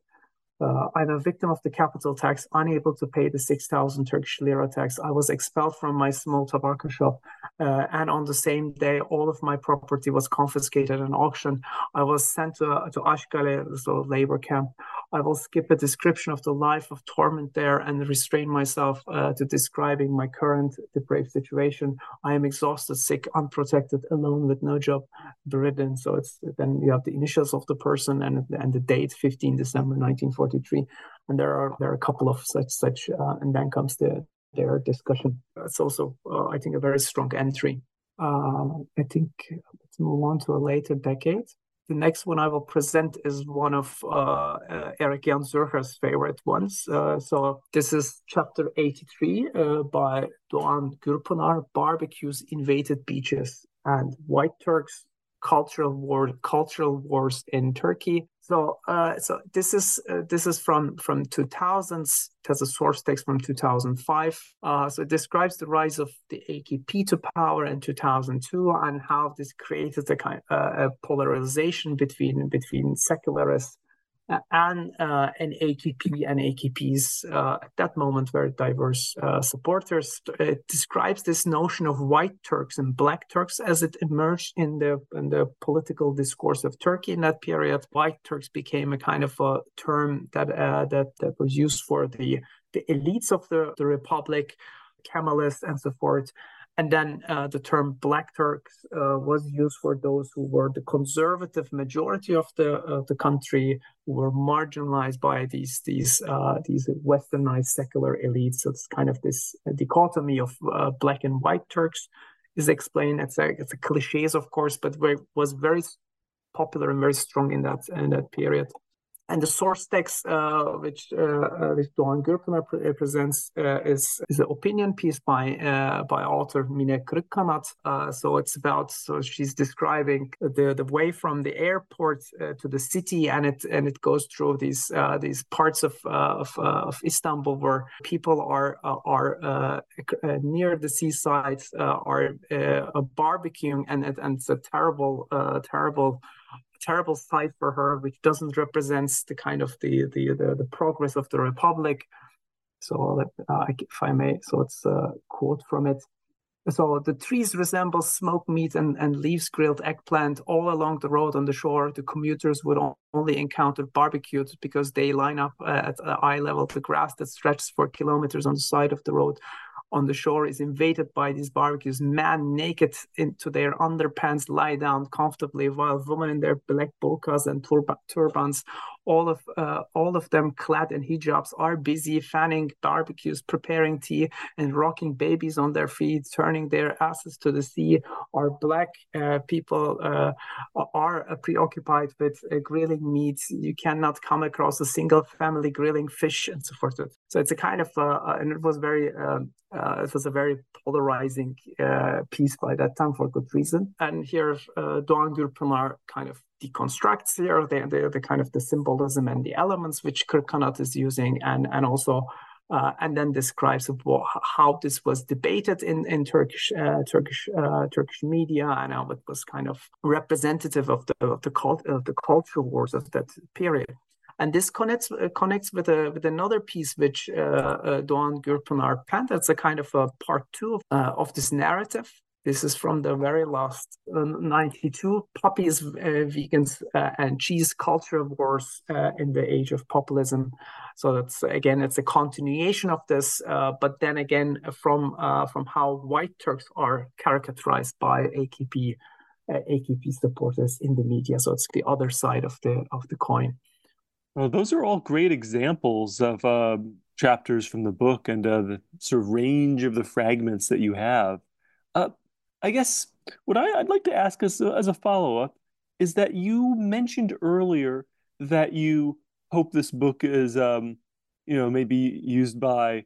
uh, I'm a victim of the capital tax, unable to pay the six thousand Turkish lira tax. I was expelled from my small tobacco shop. Uh, and on the same day, all of my property was confiscated and auctioned. I was sent to, to Ashkale, so labor camp. I will skip a description of the life of torment there and restrain myself uh, to describing my current depraved situation. I am exhausted, sick, unprotected, alone with no job, bedridden. So it's then you have the initials of the person and and the date, fifteenth of December nineteen forty-three. And there are there are a couple of such such, uh, and then comes the their discussion. It's also uh, I think a very strong entry. Uh, I think let's move on to a later decade. The next one I will present is one of uh, uh, Erik-Jan Zürcher's favorite ones. Uh, so this is chapter eighty-three uh, by Doğan Gürpınar, Barbecues Invaded Beaches and White Turks, Cultural War, Cultural Wars in Turkey. So uh, so this is uh, this is from, from two thousands. It has a source text from two thousand five. Uh, so it describes the rise of the A K P to power in two thousand two and how this created a kind uh, a polarization between between secularists and uh, an A K P and A K P's uh, at that moment very diverse uh, supporters. It describes this notion of white Turks and black Turks as it emerged in the in the political discourse of Turkey in that period. White Turks became a kind of a term that uh, that that was used for the the elites of the, the republic, Kemalists and so forth. And then uh, the term Black Turks uh, was used for those who were the conservative majority of the uh, the country, who were marginalized by these these uh, these westernized secular elites. So it's kind of this dichotomy of uh, Black and White Turks is explained. It's a, it's a cliches, of course, but very, was very popular and very strong in that in that period. And the source text uh, which uh, which Doğan Gürpınar presents uh, is is an opinion piece by uh, by author Mine Kırıkkanat. Uh, so it's about so she's describing the, the way from the airport uh, to the city, and it and it goes through these uh, these parts of uh, of, uh, of Istanbul where people are uh, are uh, near the seaside uh, are uh, barbecuing, and it, and it's a terrible uh, terrible. terrible sight for her, which doesn't represent the kind of the the the, the progress of the republic. So that, uh, if I may, so it's a quote from it. So the trees resemble smoked meat and, and leaves grilled eggplant. All along the road on the shore, the commuters would only encounter barbecues because they line up at eye level. The grass that stretches for kilometers on the side of the road on the shore is invaded by these barbecues. Men naked into their underpants lie down comfortably, while women in their black burqas and turba- turbans, all of uh, all of them clad in hijabs, are busy fanning barbecues, preparing tea, and rocking babies on their feet, turning their asses to the sea. Our black uh, people uh, are uh, preoccupied with uh, grilling meats. You cannot come across a single family grilling fish and so forth. So it's a kind of, uh, and it was very, um, uh, it was a very polarizing uh, piece by that time for good reason. And here, uh, Doğan Gürpınar kind of deconstructs here the, the, the kind of the symbolism and the elements which Kırıkkanat is using, and and also uh, and then describes how this was debated in in Turkish uh, Turkish uh, Turkish media and how it was kind of representative of the of the cult of the culture wars of that period. And this connects uh, connects with a with another piece which uh, uh, Doğan Gürpınar penned. That's a kind of a part two of, uh, of this narrative. This is from the very last uh, ninety-two, Puppies, uh, Vegans, uh, and Cheese Culture Wars uh, in the Age of Populism. So that's, again, it's a continuation of this, uh, but then again, from uh, from how white Turks are characterized by A K P, uh, A K P supporters in the media. So it's the other side of the of the coin. Well, those are all great examples of uh, chapters from the book and uh, the sort of range of the fragments that you have. Uh, I guess what I, I'd like to ask as a, as a follow-up is that you mentioned earlier that you hope this book is, um, you know, maybe used by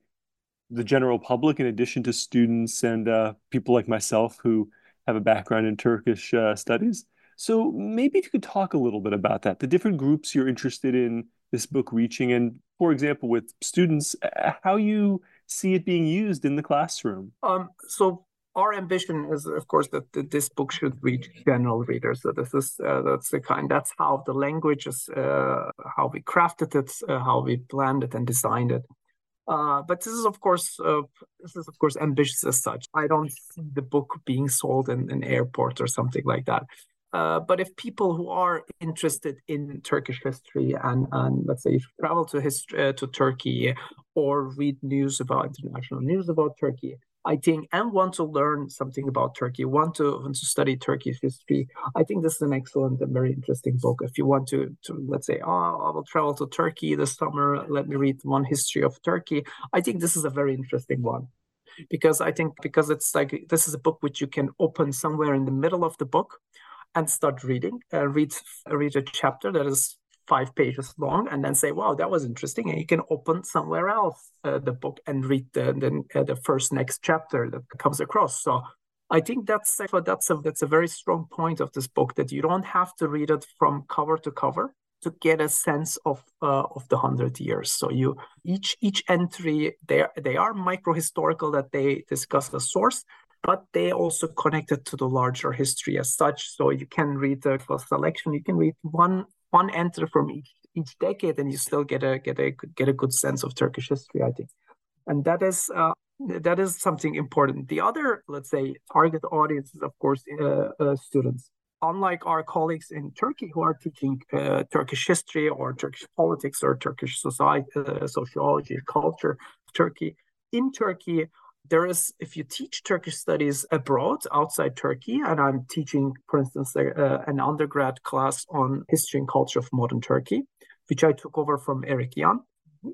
the general public in addition to students and uh, people like myself who have a background in Turkish uh, studies. So maybe if you could talk a little bit about that, the different groups you're interested in this book reaching, and for example, with students, how you see it being used in the classroom. Um, so. Our ambition is, of course, that, that this book should reach general readers. So this is uh, that's the kind. That's how the language is, uh, how we crafted it, uh, how we planned it and designed it. Uh, but this is, of course, uh, this is of course ambitious as such. I don't see the book being sold in an airport or something like that. Uh, but if people who are interested in Turkish history and, and let's say travel to history, uh, to Turkey or read news about international news about Turkey, I think, and want to learn something about Turkey, want to want to study Turkish history, I think this is an excellent and very interesting book. If you want to, to let's say, oh, I will travel to Turkey this summer, let me read one history of Turkey, I think this is a very interesting one. Because I think, because it's like, this is a book which you can open somewhere in the middle of the book and start reading, uh, read, read a chapter that is five pages long, and then say, wow, that was interesting. And you can open somewhere else uh, the book and read the the, uh, the first next chapter that comes across. So I think that's that's a, that's a very strong point of this book, that you don't have to read it from cover to cover to get a sense of uh, of the hundred years. So you each each entry, they are, they are micro-historical, that they discuss the source, but they also connected to the larger history as such. So you can read the selection, you can read one one entry from each, each decade, and you still get a get a get a good sense of Turkish history, I think, and that is uh, that is something important. The other, let's say, target audience is, of course, uh, uh, students. Unlike our colleagues in Turkey who are teaching uh, Turkish history or Turkish politics or Turkish society, uh, sociology, culture, Turkey in Turkey. There is, if you teach Turkish studies abroad, outside Turkey, and I'm teaching, for instance, uh, an undergrad class on history and culture of modern Turkey, which I took over from Erik-Jan,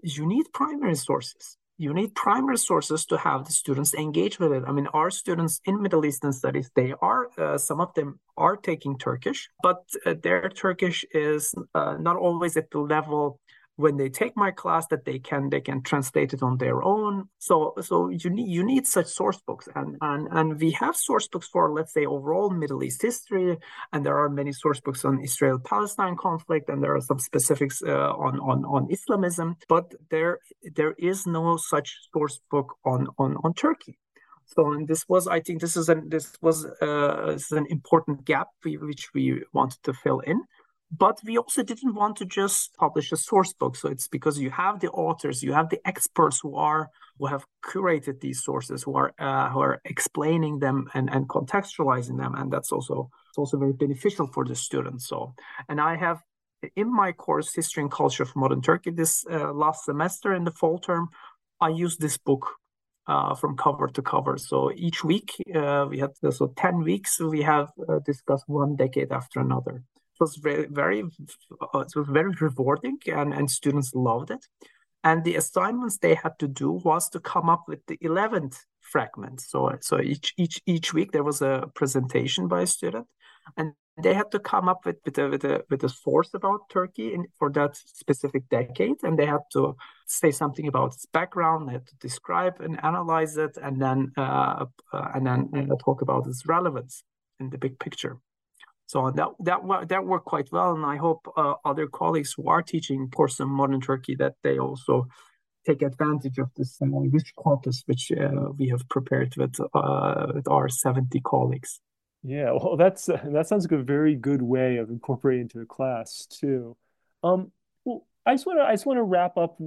you need primary sources. You need primary sources to have the students engage with it. I mean, our students in Middle Eastern studies, they are, uh, some of them are taking Turkish, but uh, their Turkish is uh, not always at the level when they take my class that they can they can translate it on their own. So so you need you need such source books. And and and we have source books for, let's say, overall Middle East history, and there are many source books on Israel-Palestine conflict, and there are some specifics uh, on, on, on Islamism, but there there is no such source book on on, on Turkey. So and this was, I think this is an this was uh, this is an important gap we, which we wanted to fill in. But we also didn't want to just publish a source book. So it's because you have the authors, you have the experts who are who have curated these sources, who are uh, who are explaining them and, and contextualizing them, and that's also it's also very beneficial for the students. So, and I have in my course History and Culture of Modern Turkey this uh, last semester in the fall term, I used this book uh, from cover to cover. So each week uh, we had so ten weeks we have uh, discussed one decade after another. It was very, very, uh, it was very rewarding, and, and students loved it. And the assignments they had to do was to come up with the eleventh fragment. So, so each each each week there was a presentation by a student, and they had to come up with with a with a, with a source about Turkey in, for that specific decade, and they had to say something about its background. They had to describe and analyze it, and then uh, uh, and then uh, talk about its relevance in the big picture. So that that that worked quite well, and I hope uh, other colleagues who are teaching courses in modern Turkey that they also take advantage of this uh, rich corpus which uh, we have prepared with uh, with our seventy colleagues. Yeah, well, that's uh, that sounds like a very good way of incorporating into the class too. Um, well, I just want to I just want to wrap up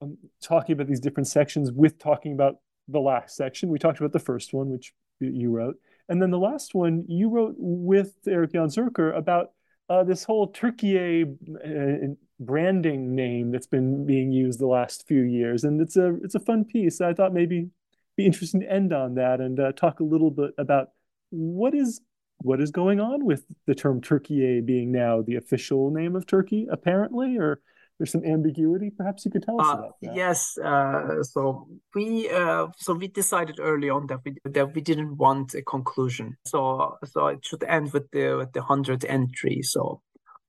um, talking about these different sections with talking about the last section. We talked about the first one, which you wrote, And then the last one, you wrote with Eric Jan Zerker about uh, this whole Türkiye uh, branding name that's been being used the last few years. And it's a it's a fun piece. I thought maybe it'd be interesting to end on that and uh, talk a little bit about what is what is going on with the term Türkiye being now the official name of Turkey, apparently, or there's some ambiguity. Perhaps you could tell us uh, about that. Yes. Uh, so we uh, so we decided early on that we that we didn't want a conclusion. So so it should end with the with the hundredth entry. So,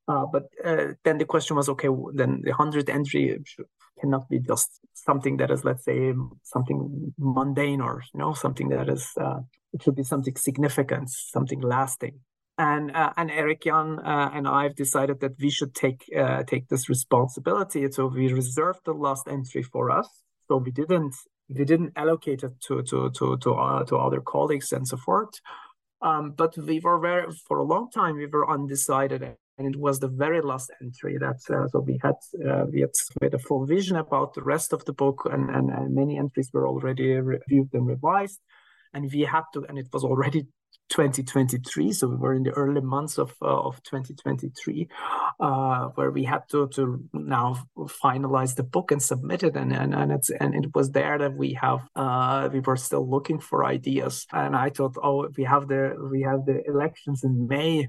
uh, but uh, then the question was, okay, then the hundredth entry should, cannot be just something that is, let's say, something mundane or you know something that is. Uh, it should be something significant, something lasting. And uh, and Erik-Jan uh, and I have decided that we should take uh, take this responsibility. So we reserved the last entry for us. So we didn't we didn't allocate it to to to to, uh, to other colleagues and so forth. Um, but we were very, for a long time we were undecided, and it was the very last entry that uh, so we had uh, we had made a full vision about the rest of the book, and and, and many entries were already reviewed and revised, and we had to, and it was already twenty twenty-three, so we were in the early months of uh, of twenty twenty-three, uh, where we had to to now finalize the book and submit it, and and and, it's, and it was there that we have uh, we were still looking for ideas, and I thought, oh, we have the we have the elections in May,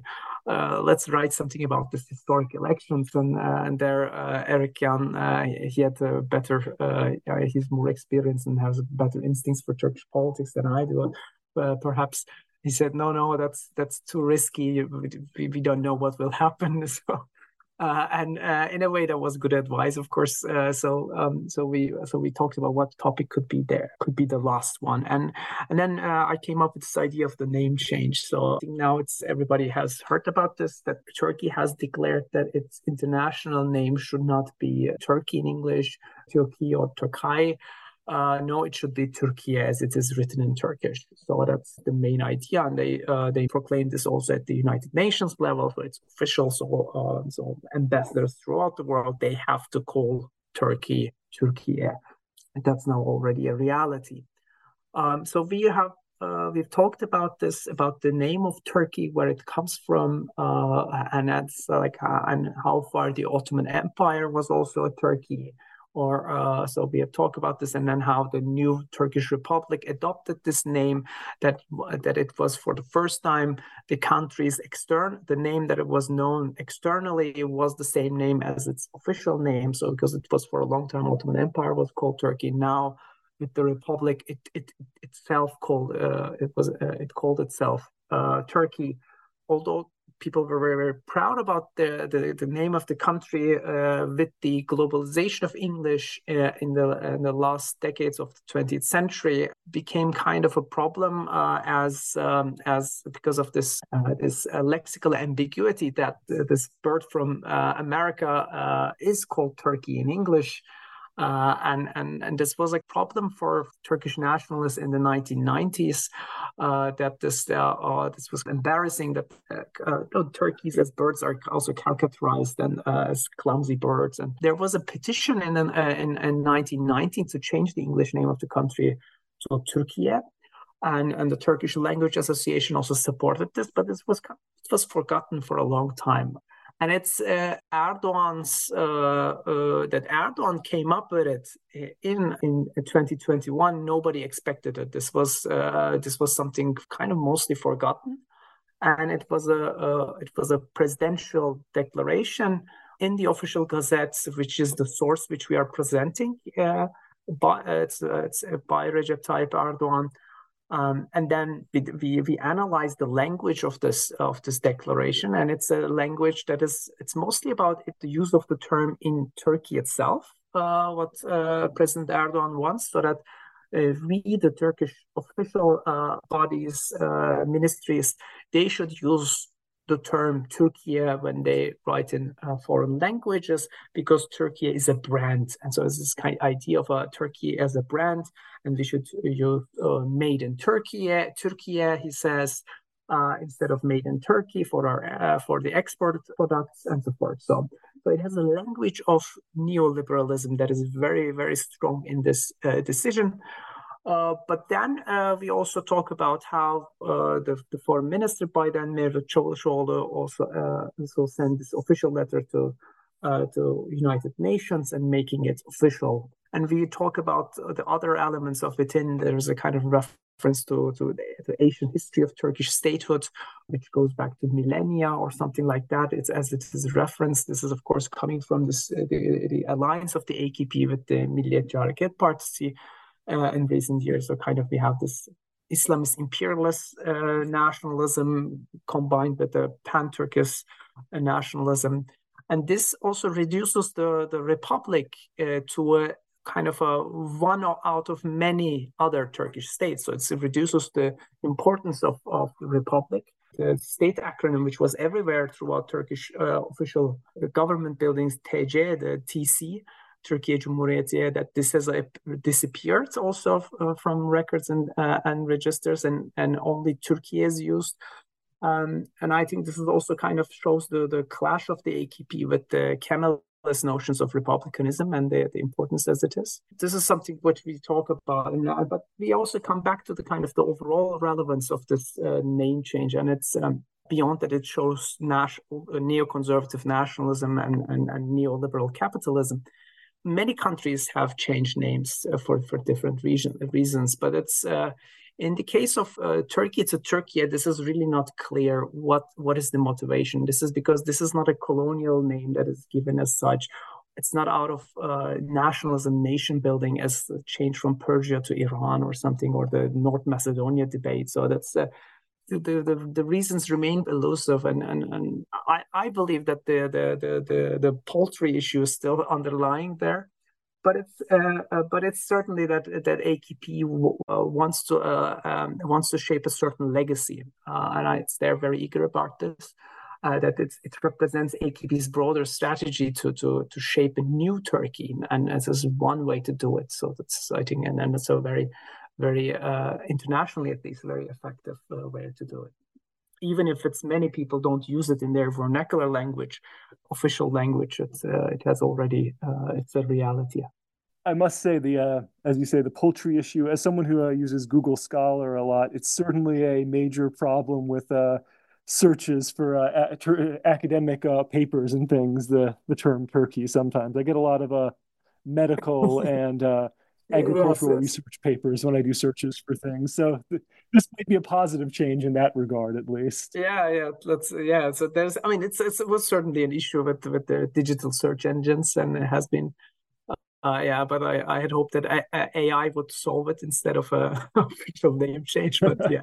uh, let's write something about this historic elections, and uh, and there uh, Erik-Jan uh, he had a better uh, he's more experienced and has better instincts for Turkish politics than I do, uh, perhaps. He said, "No, no, that's that's too risky. We, we don't know what will happen." So, uh, and uh, in a way, that was good advice, of course. Uh, so, um, so we so we talked about what topic could be there, could be the last one, and and then uh, I came up with this idea of the name change. So now it's everybody has heard about this, that Turkey has declared that its international name should not be Turkey in English, Turkey or Turkay. Uh, no, it should be Türkiye as it is written in Turkish. So that's the main idea, and they uh, they proclaimed this also at the United Nations level. So it's official. So uh, so ambassadors throughout the world, they have to call Turkey Türkiye, and that's now already a reality. Um, so we have uh, we've talked about this, about the name of Turkey, where it comes from, uh, and that's like uh, and how far the Ottoman Empire was also a Turkey. Or uh, so we have talked about this, and then how the new Turkish Republic adopted this name, that that it was for the first time the country's external, the name that it was known externally, it was the same name as its official name. So because it was for a long time Ottoman Empire was called Turkey, now with the Republic it it itself called uh, it was uh, it called itself uh, Turkey, although people were very, very proud about the, the, the name of the country uh, with the globalization of English uh, in the in the last decades of the twentieth century became kind of a problem uh, as um, as because of this uh, this uh, lexical ambiguity that uh, this bird from uh, America uh, is called Turkey in English. Uh, and, and and this was a problem for Turkish nationalists in the nineteen nineties. Uh, that this uh, uh, this was embarrassing. That uh, uh, turkeys as birds are also caricatured and uh, as clumsy birds. And there was a petition in, an, uh, in in nineteen nineteen to change the English name of the country to Türkiye, and and the Turkish Language Association also supported this. But this was it was forgotten for a long time. And it's uh, Erdogan's uh, uh, that Erdogan came up with it in in twenty twenty-one. Nobody expected it. This was uh, this was something kind of mostly forgotten, and it was a uh, it was a presidential declaration in the official gazettes, which is the source which we are presenting. Uh, by uh, it's uh, it's uh, by Recep Tayyip Erdogan. Um, and then we, we we analyze the language of this of this declaration, and it's a language that is it's mostly about it, the use of the term in Turkey itself, uh, what uh, President Erdogan wants, so that uh, we, the Turkish official uh, bodies, uh, ministries, they should use the term Türkiye when they write in uh, foreign languages, because Türkiye is a brand. And so it's this kind of idea of uh, Turkey as a brand, and we should use uh, made in Türkiye, Türkiye, he says, uh, instead of made in Turkey for our uh, for the export products and so forth. So, so it has a language of neoliberalism that is very, very strong in this uh, decision. Uh, but then uh, we also talk about how uh, the, the foreign minister by then, Mevlut Çavuşoğlu, also uh, also sent this official letter to uh, to United Nations and making it official. And we talk about the other elements of it. In there's a kind of reference to to the, the ancient history of Turkish statehood, which goes back to millennia or something like that. It's as it is referenced. This is of course coming from this uh, the, the alliance of the A K P with the Milliyet-Yaroket Partisi. Uh, in recent years, so kind of we have this Islamist imperialist uh, nationalism combined with the pan-Turkish uh, nationalism. And this also reduces the, the republic uh, to a kind of a one out of many other Turkish states. So it's, it reduces the importance of, of the republic. The state acronym, which was everywhere throughout Turkish uh, official government buildings, T C, the T C, Türkiye Cumhuriyeti, that this has uh, disappeared also f- uh, from records and uh, and registers, and, and only Turkey is used. Um, and I think this is also kind of shows the, the clash of the A K P with the Kemalist notions of republicanism and the, the importance as it is. This is something which we talk about, and, uh, but we also come back to the kind of the overall relevance of this uh, name change, and it's um, beyond that, it shows national, uh, neoconservative nationalism and, and, and neoliberal capitalism. Many countries have changed names uh, for, for different region, reasons, but it's uh, in the case of uh, Turkey, to Turkey, this is really not clear what, what is the motivation. This is because this is not a colonial name that is given as such. It's not out of uh, nationalism, nation building, as a change from Persia to Iran or something, or the North Macedonia debate. So that's uh, the, the the reasons remain elusive, and and, and I, I believe that the the, the the the poultry issue is still underlying there, but it's uh, uh, but it's certainly that that A K P w- uh, wants to uh, um, wants to shape a certain legacy, uh, and I, it's they're very eager about this, uh, that it's, it represents A K P's broader strategy to to to shape a new Turkey, and this is one way to do it. So that's I think, and and it's a very very uh, internationally at least very effective uh, way to do it. Even if it's many people don't use it in their vernacular language, official language, it's, uh, it has already, uh, it's a reality. I must say, the uh, as you say, the poultry issue, as someone who uh, uses Google Scholar a lot, it's certainly a major problem with uh, searches for uh, a- ter- academic uh, papers and things, the, the term Turkey sometimes. I get a lot of uh, medical and... Uh, agricultural yes, yes. research papers when I do searches for things. So th- this might be a positive change in that regard, at least. Yeah, yeah, let's yeah. So there's, I mean, it's, it's it was certainly an issue with with the digital search engines, and it has been. Uh, yeah, but I, I had hoped that I, AI would solve it instead of a official name change. But yeah,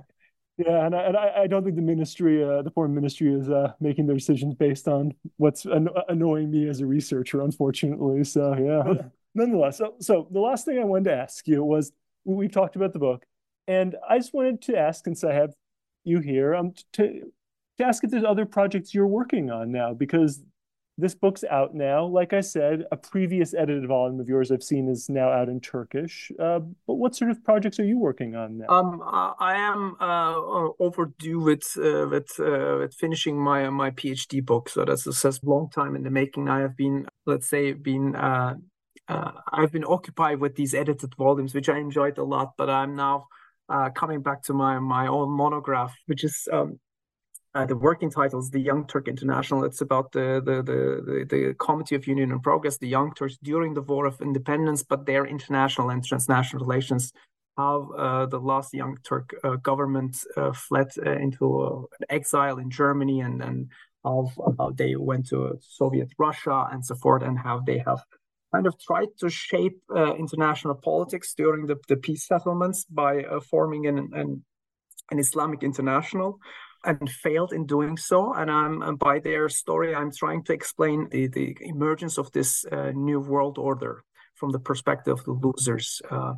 yeah, and I, and I don't think the ministry, uh, the foreign ministry, is uh, making their decisions based on what's an- annoying me as a researcher, unfortunately. So yeah. Nonetheless, so, so the last thing I wanted to ask you was, we talked about the book, and I just wanted to ask, since I have you here, um, to, to ask if there's other projects you're working on now, because this book's out now. Like I said, a previous edited volume of yours I've seen is now out in Turkish. Uh, but what sort of projects are you working on now? Um, I am uh, overdue with uh, with, uh, with finishing my my PhD book, so that's this has a long time in the making. I have been, let's say, been. Uh, Uh, I've been occupied with these edited volumes, which I enjoyed a lot, but I'm now uh, coming back to my, my own monograph, which is um, uh, the working title is The Young Turk International. It's about the the, the the the Committee of Union and Progress, the Young Turks during the War of Independence, but their international and transnational relations, how uh, the last Young Turk uh, government uh, fled uh, into uh, exile in Germany, and then how uh, they went to Soviet Russia and so forth, and how they have kind of tried to shape uh, international politics during the, the peace settlements by uh, forming an, an an Islamic international, and failed in doing so. And I'm and by their story, I'm trying to explain the, the emergence of this uh, new world order from the perspective of the losers. Uh,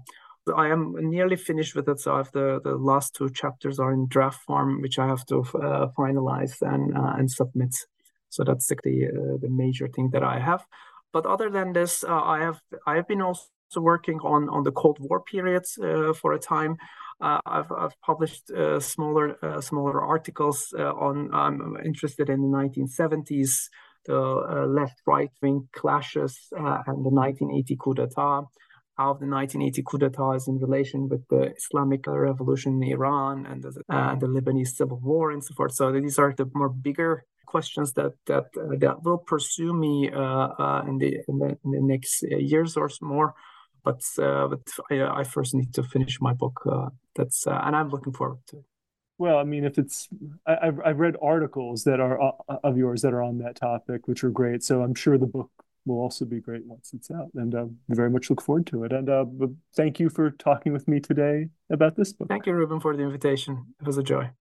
I am nearly finished with it, so I have the, the last two chapters are in draft form, which I have to uh, finalize and uh, and submit. So that's the uh, the major thing that I have. But other than this, uh, I have I have been also working on, on the Cold War periods uh, for a time. Uh, I've I've published uh, smaller uh, smaller articles uh, on. I'm interested in the nineteen seventies, the uh, left right wing clashes, uh, and the nineteen eighty coup d'état, how the nineteen eighty coup is in relation with the Islamic revolution in Iran and the, uh, the Lebanese civil war and so forth. So these are the more bigger questions that that uh, that will pursue me uh, uh, in, the, in the in the next years or more. But uh, but I, I first need to finish my book. Uh, that's uh, and I'm looking forward to it. Well, I mean, if it's I, I've I've read articles that are uh, of yours that are on that topic, which are great. So I'm sure the book will also be great once it's out, and I uh, very much look forward to it. And uh, thank you for talking with me today about this book. Thank you, Ruben, for the invitation. It was a joy.